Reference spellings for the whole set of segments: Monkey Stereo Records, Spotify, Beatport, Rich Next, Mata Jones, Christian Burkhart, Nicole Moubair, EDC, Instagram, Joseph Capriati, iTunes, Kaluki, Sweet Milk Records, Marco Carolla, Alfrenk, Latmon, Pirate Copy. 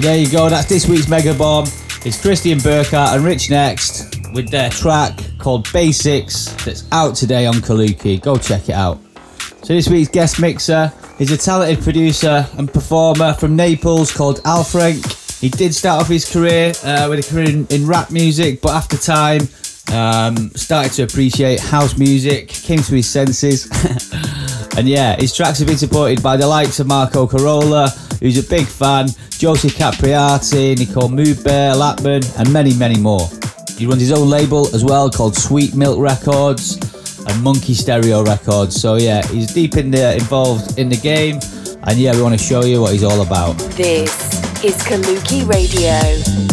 So there you go, that's this week's Mega Bomb. It's Christian Burkhart and Rich Next with their track called Basics that's out today on Kaluki. Go check it out. So this week's guest mixer is a talented producer and performer from Naples called Alfrenk. He did start off his career with a career in rap music, but after time started to appreciate house music, came to his senses. And yeah, his tracks have been supported by the likes of Marco Carolla, who's a big fan, Joseph Capriati, Nicole Moubair, Latmon, and many, many more. He runs his own label as well called Sweet Milk Records and Monkey Stereo Records. So yeah, he's deep involved in the game, and yeah, we want to show you what he's all about. This is Kaluki Radio.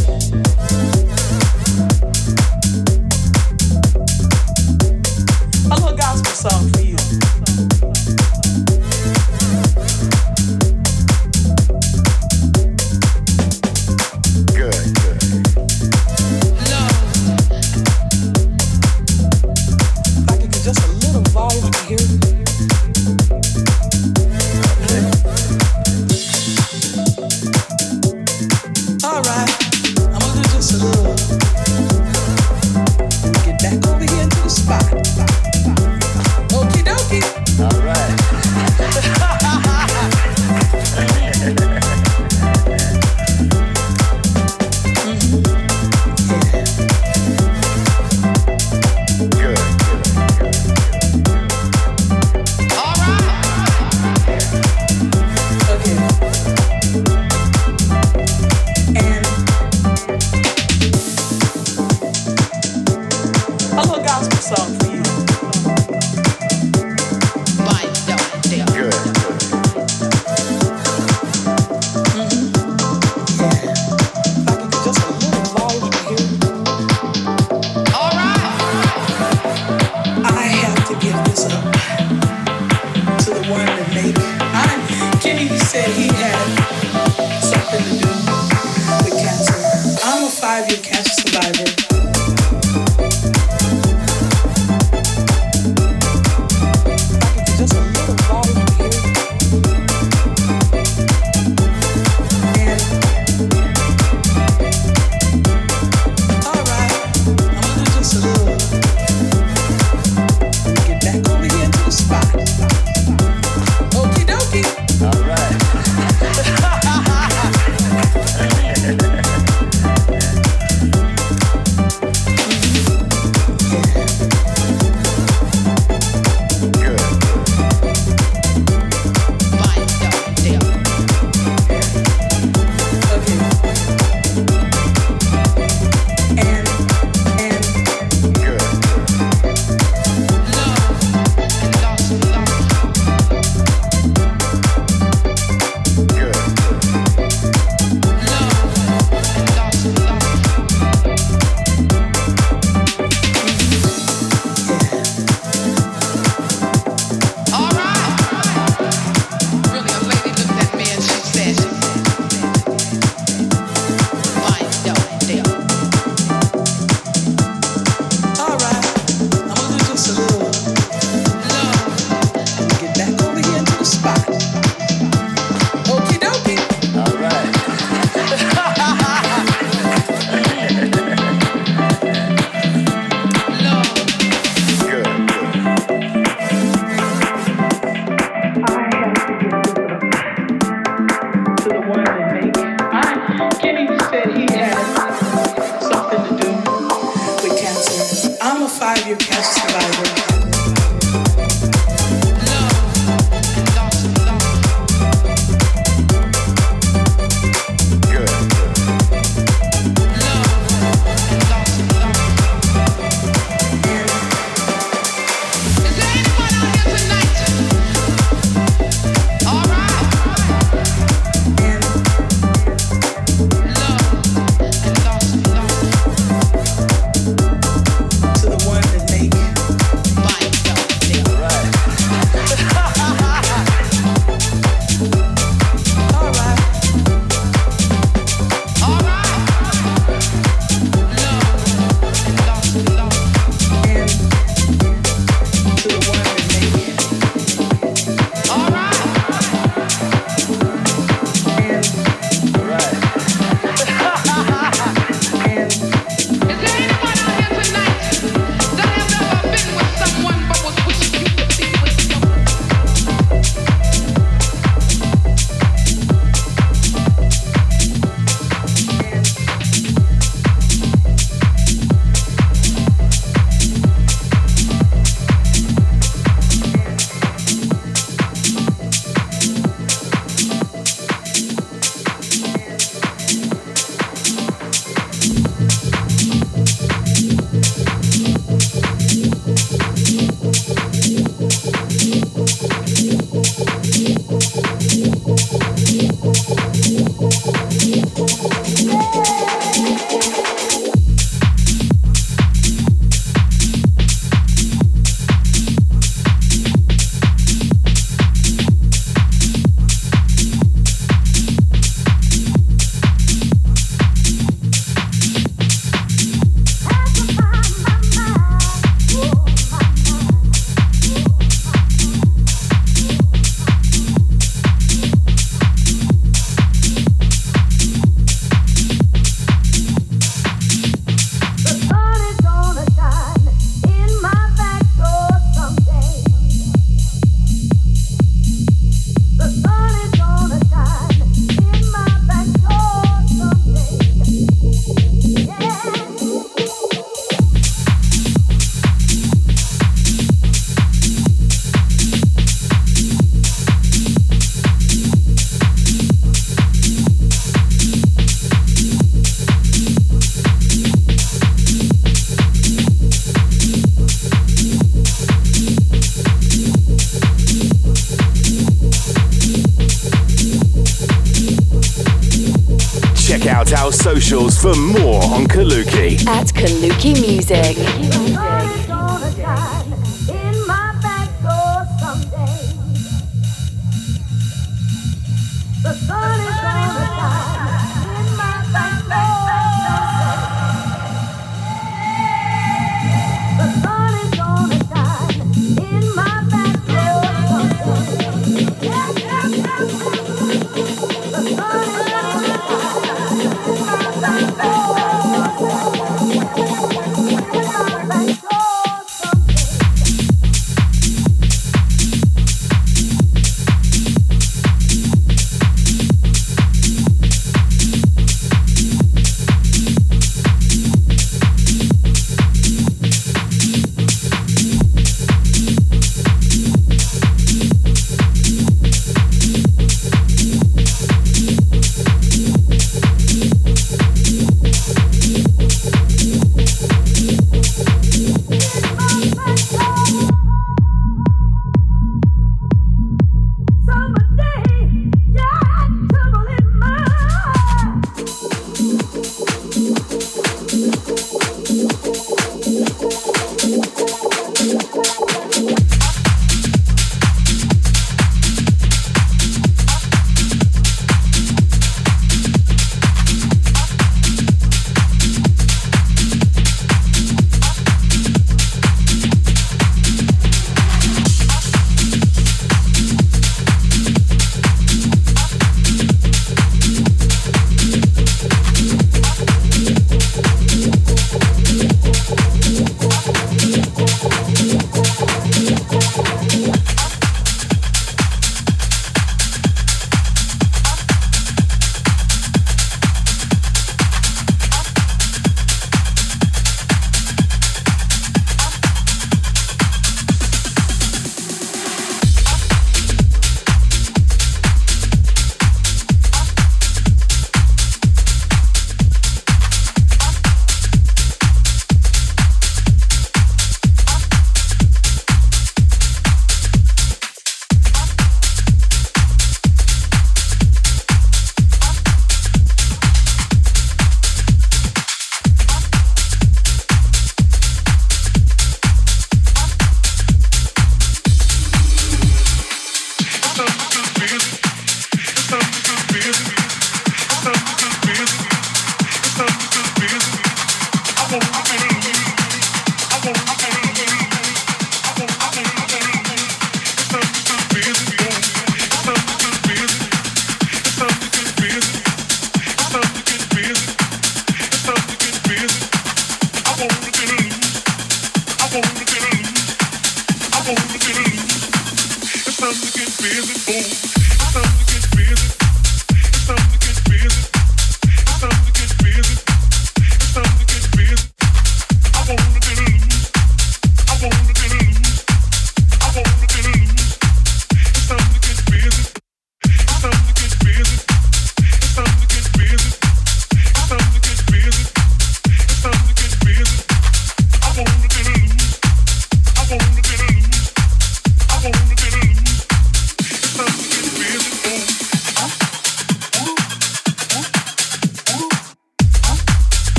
out our socials for more on Kaluki. At Kaluki Music.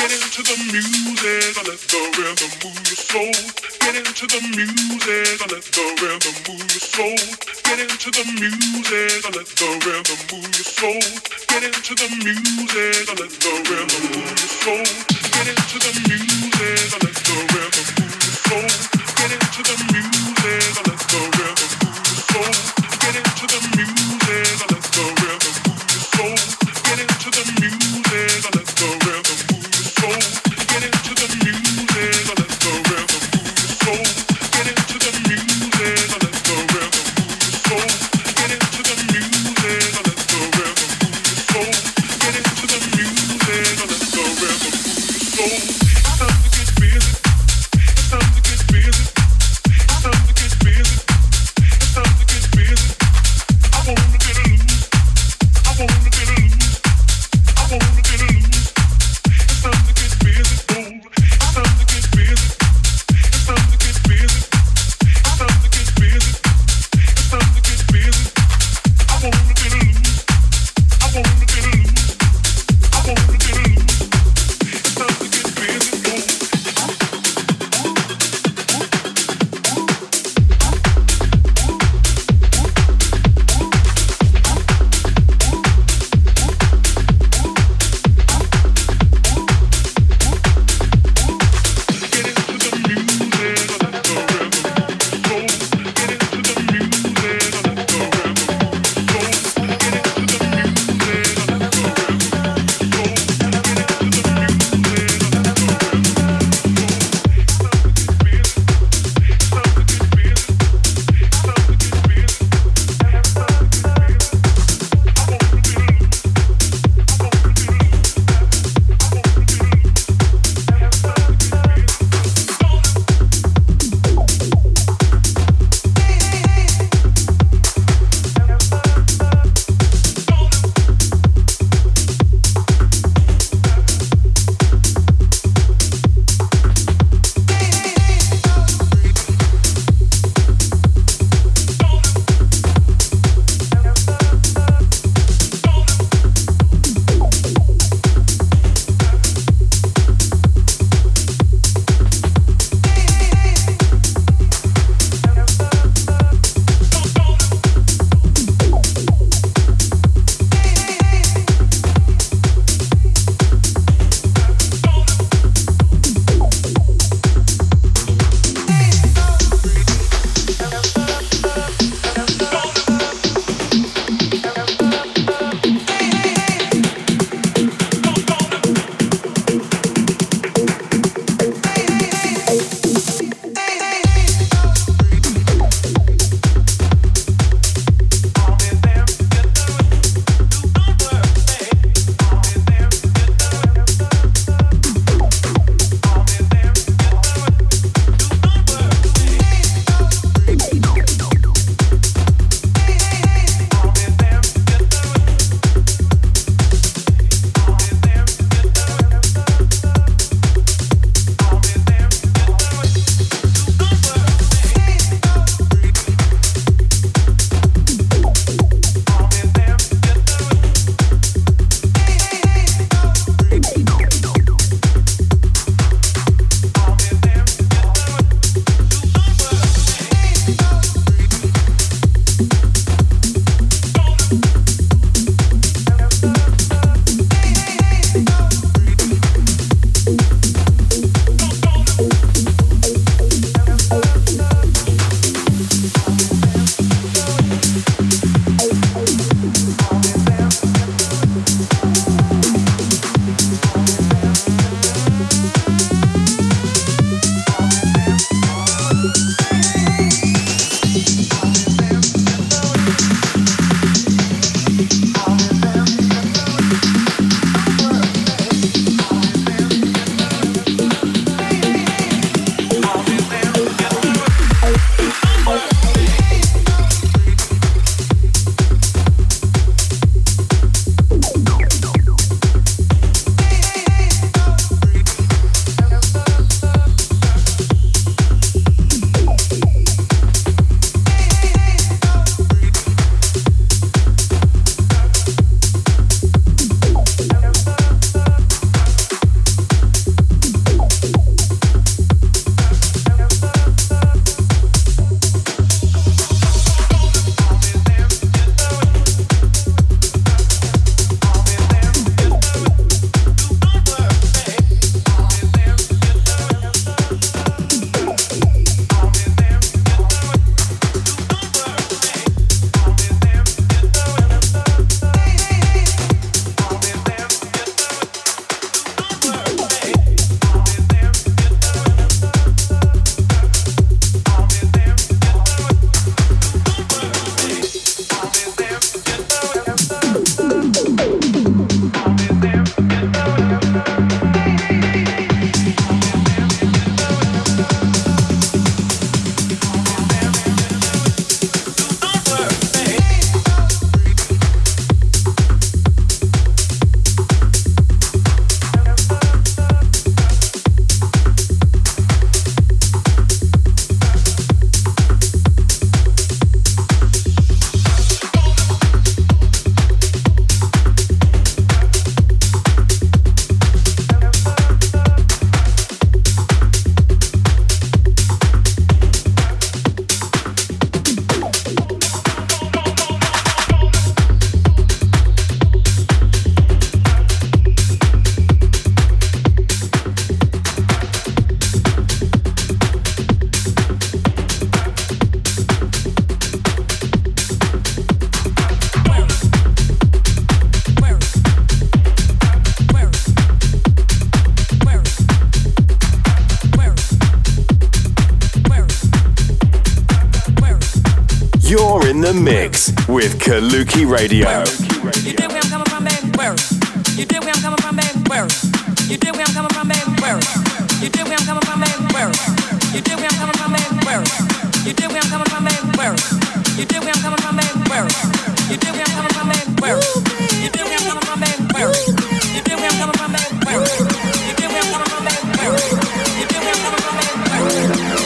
Get into the music. with Kaluki Radio. You dig where I'm coming from, baby? Where? You dig where I'm coming from, baby? Where? You dig where I'm coming from, baby? Where? You dig where I'm coming from, baby? Where? You dig where I'm coming from, baby? Where? You dig where I'm coming from, baby? Where? You dig where I'm coming from, baby? Where? You dig where I'm coming from, baby? Where? You dig where I'm coming from, baby? Where? You dig where I'm coming from, baby? Where? You dig where I'm coming from, baby? Where? You dig where I'm coming from, baby?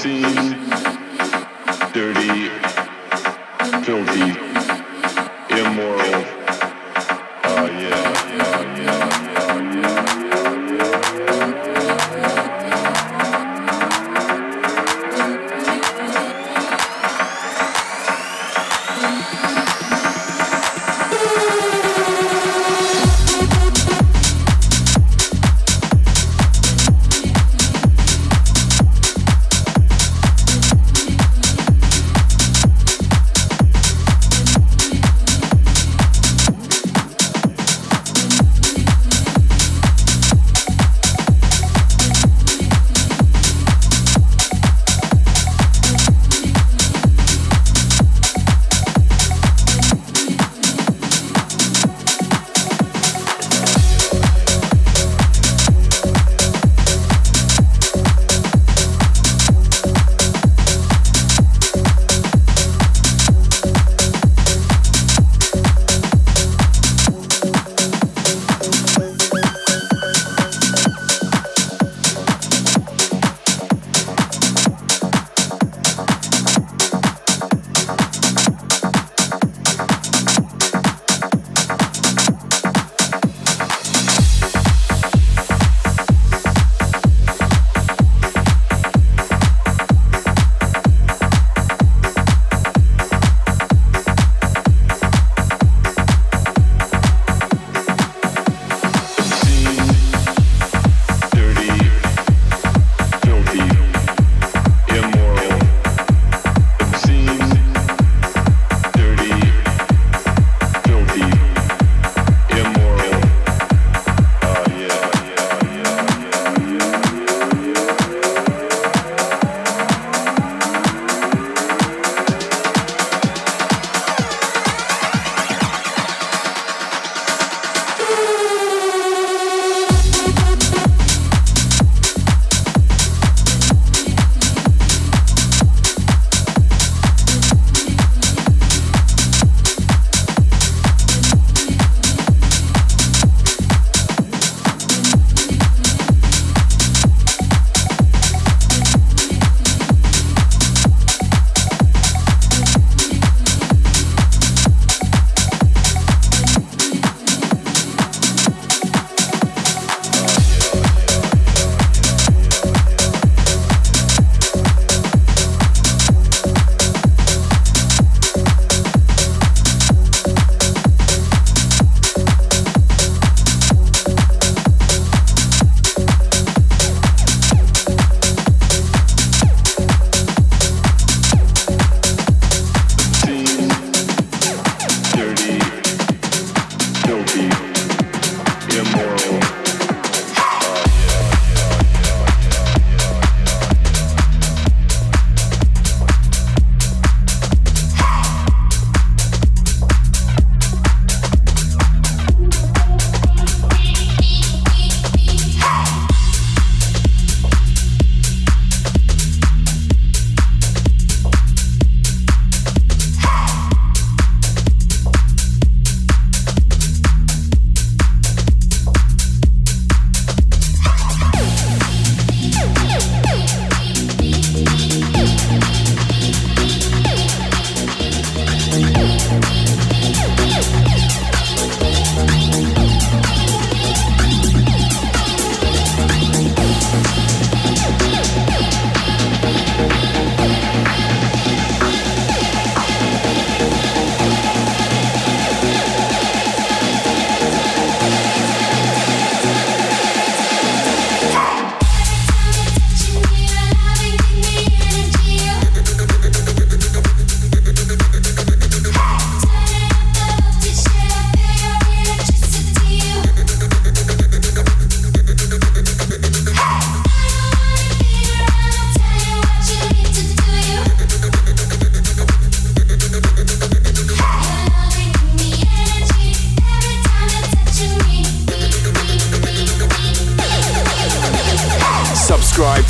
obscene, dirty, filthy, immoral.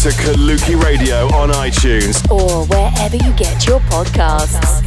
To Kaluki Radio on iTunes or wherever you get your podcasts.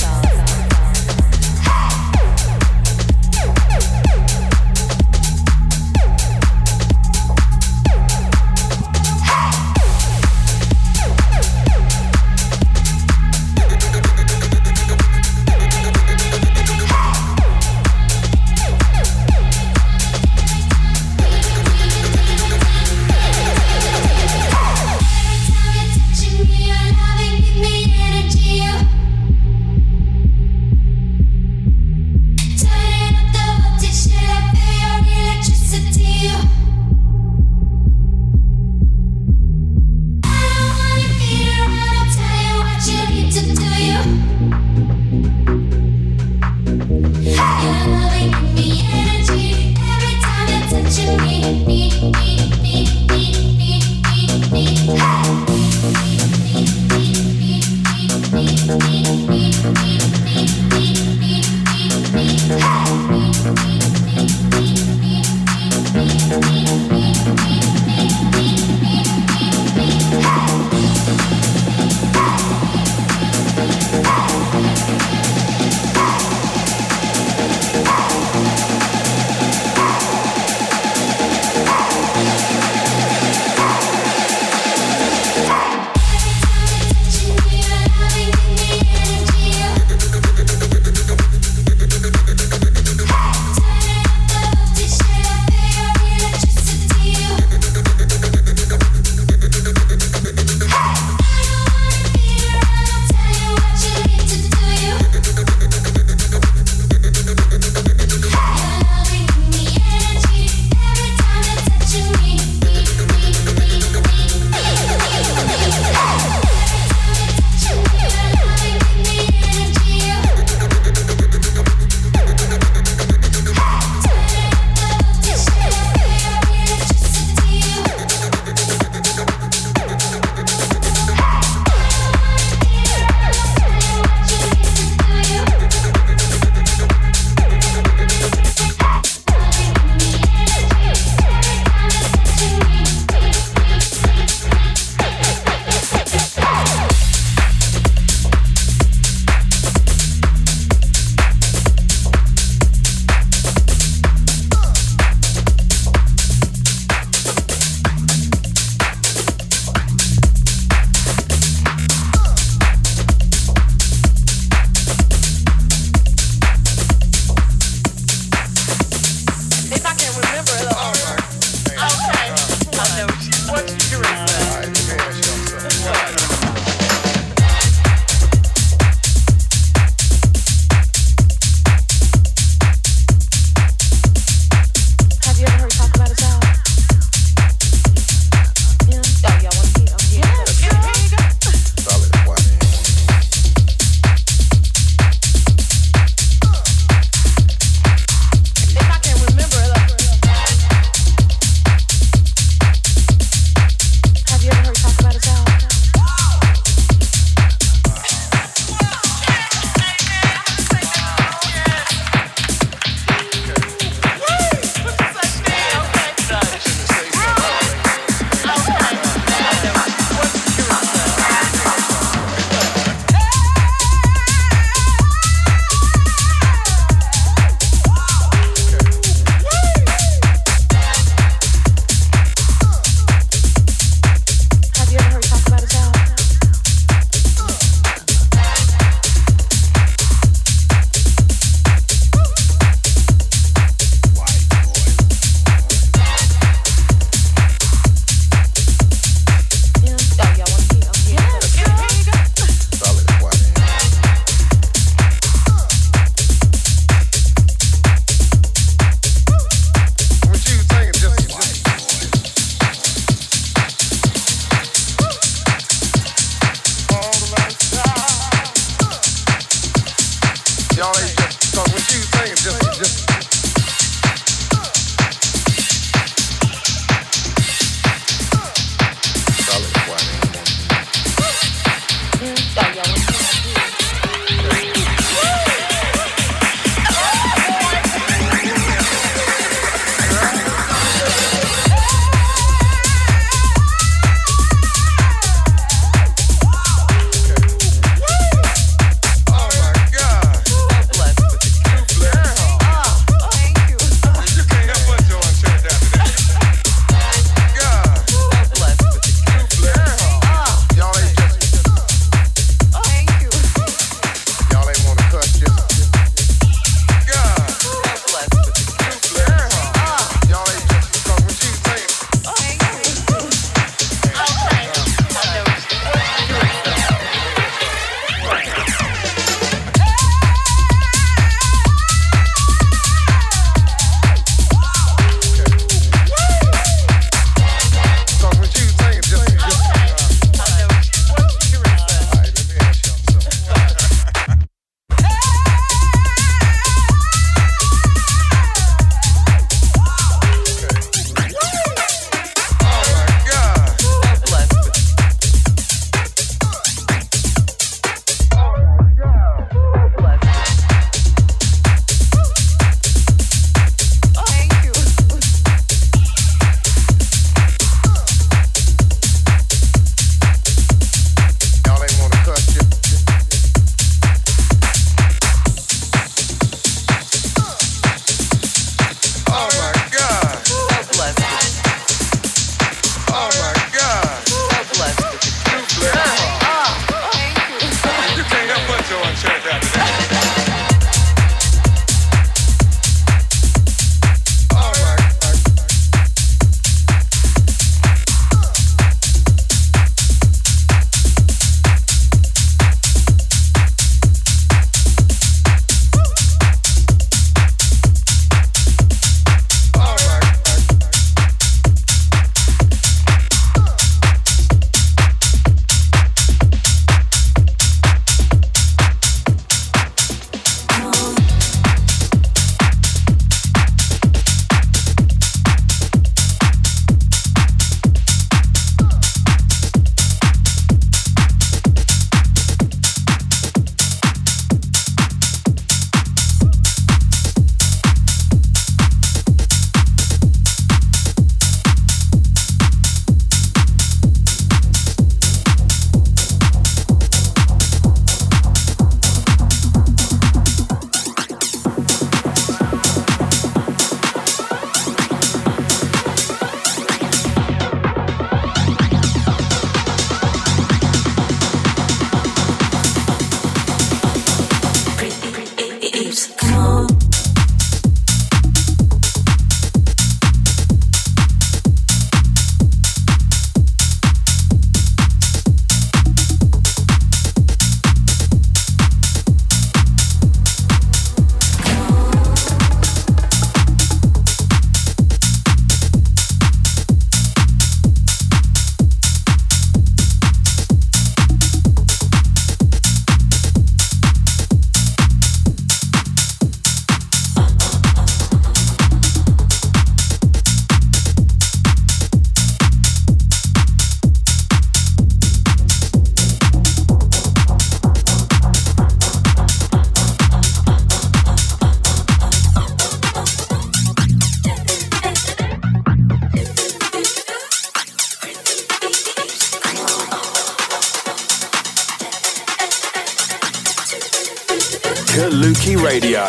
Kaluki Radio.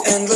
And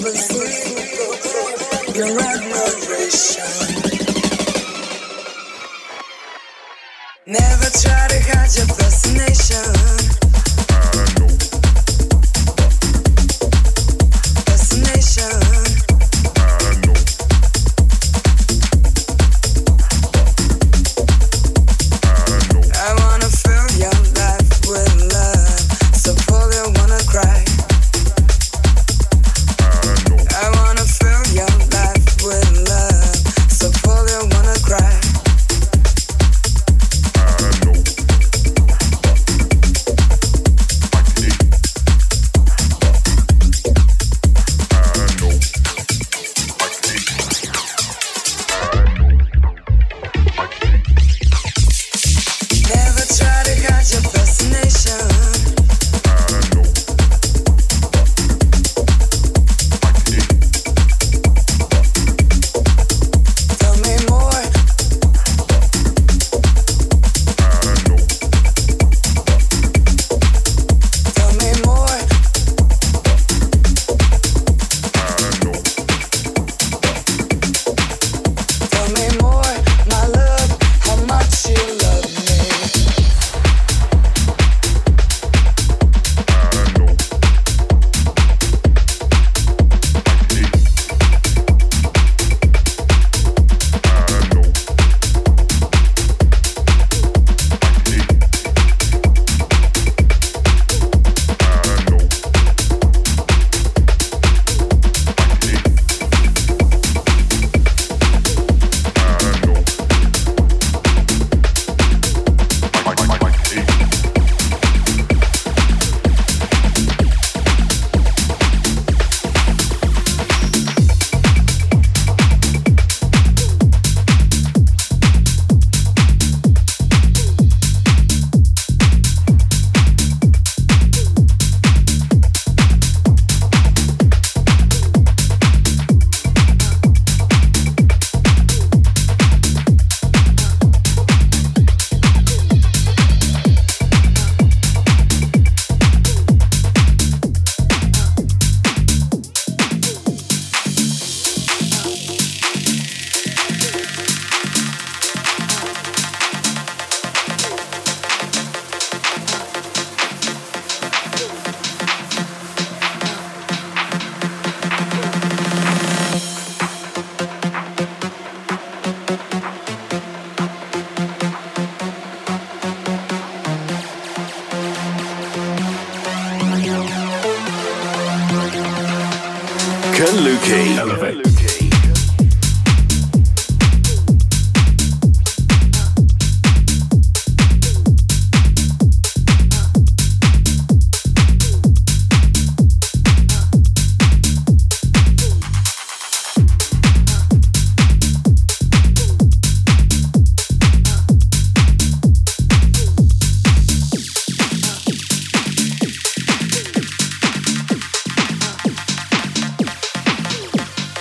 we'll see. your admiration. Never try to hide your fascination.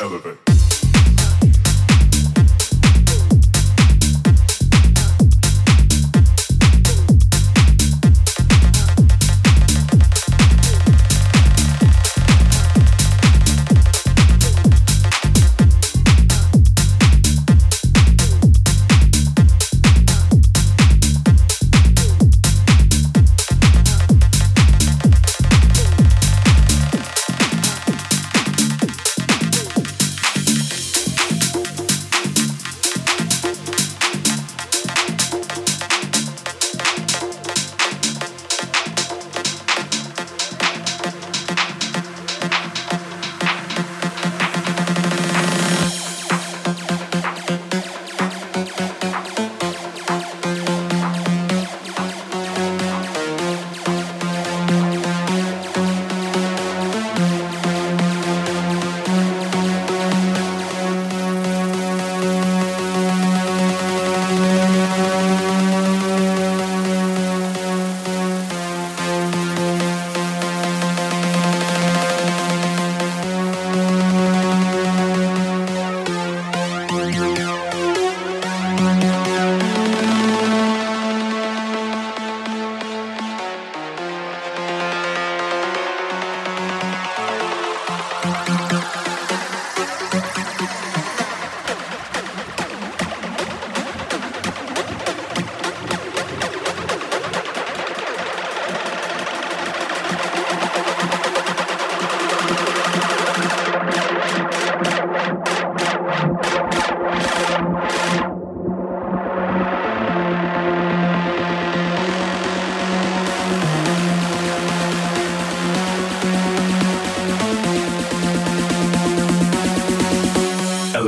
Of it.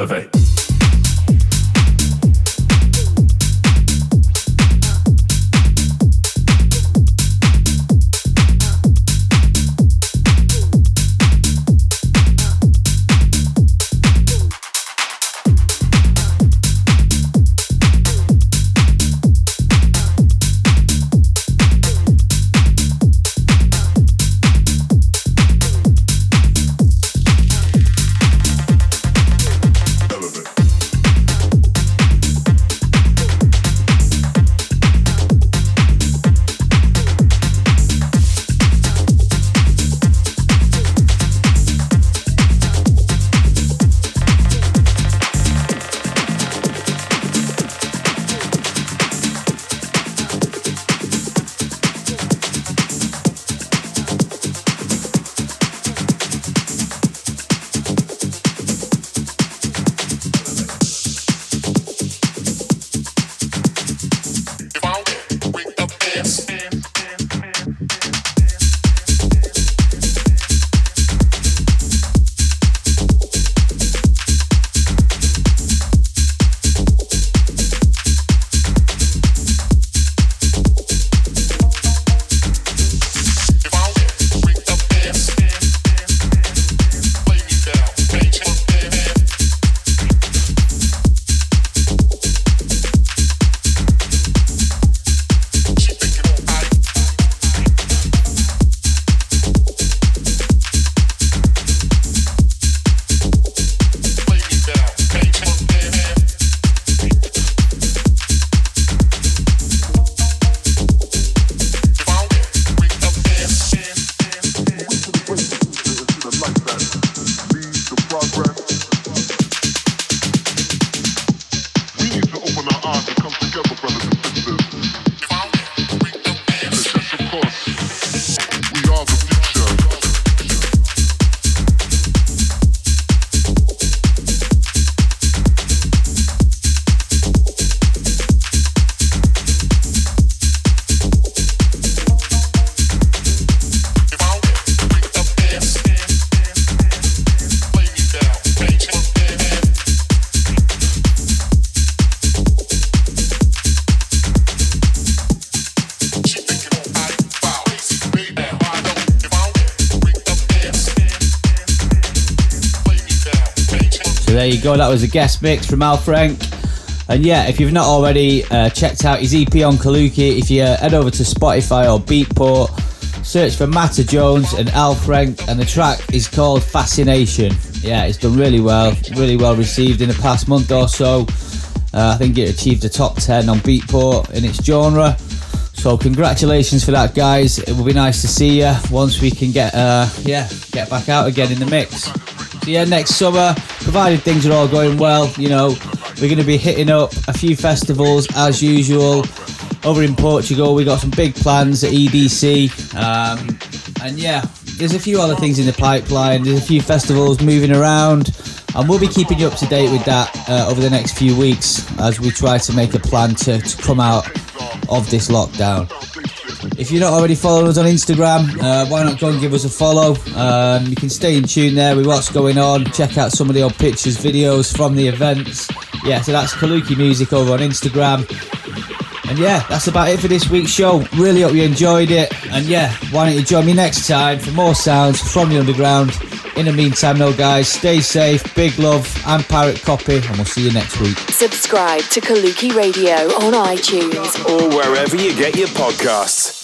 elevate. There you go, that was a guest mix from Alfrenk. And yeah, if you've not already checked out his EP on Kaluki, if you head over to Spotify or Beatport, search for Mata Jones and Alfrenk, and the track is called Fascination. Yeah, it's done really well received in the past month or so. I think it achieved the top 10 on Beatport in its genre. So congratulations for that, guys. It will be nice to see you once we can get back out again in the mix. So yeah, next summer, provided things are all going well, you know, we're going to be hitting up a few festivals as usual. Over in Portugal, we got some big plans at EDC. And yeah, there's a few other things in the pipeline. There's a few festivals moving around, and we'll be keeping you up to date with that over the next few weeks as we try to make a plan to come out of this lockdown. If you're not already following us on Instagram, why not go and give us a follow? You can stay in tune there with what's going on. Check out some of the old pictures, videos from the events. Yeah, so that's Kaluki Music over on Instagram. And yeah, that's about it for this week's show. Really hope you enjoyed it. And yeah, why don't you join me next time for more sounds from the underground. In the meantime, though, guys, stay safe, big love, I'm Pirate Copy, and we'll see you next week. Subscribe to Kaluki Radio on iTunes or wherever you get your podcasts.